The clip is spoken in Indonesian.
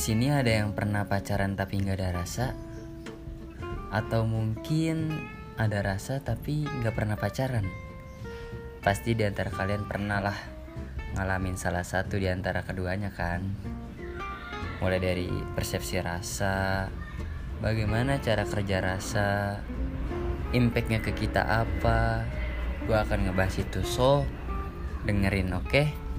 sini ada yang pernah pacaran tapi nggak ada rasa, atau mungkin ada rasa tapi nggak pernah pacaran. Pasti di antara kalian pernah lah ngalamin salah satu di antara keduanya kan. Mulai dari persepsi rasa, bagaimana cara kerja rasa, impact-nya ke kita apa. Gue akan ngebahas itu, so dengerin, oke?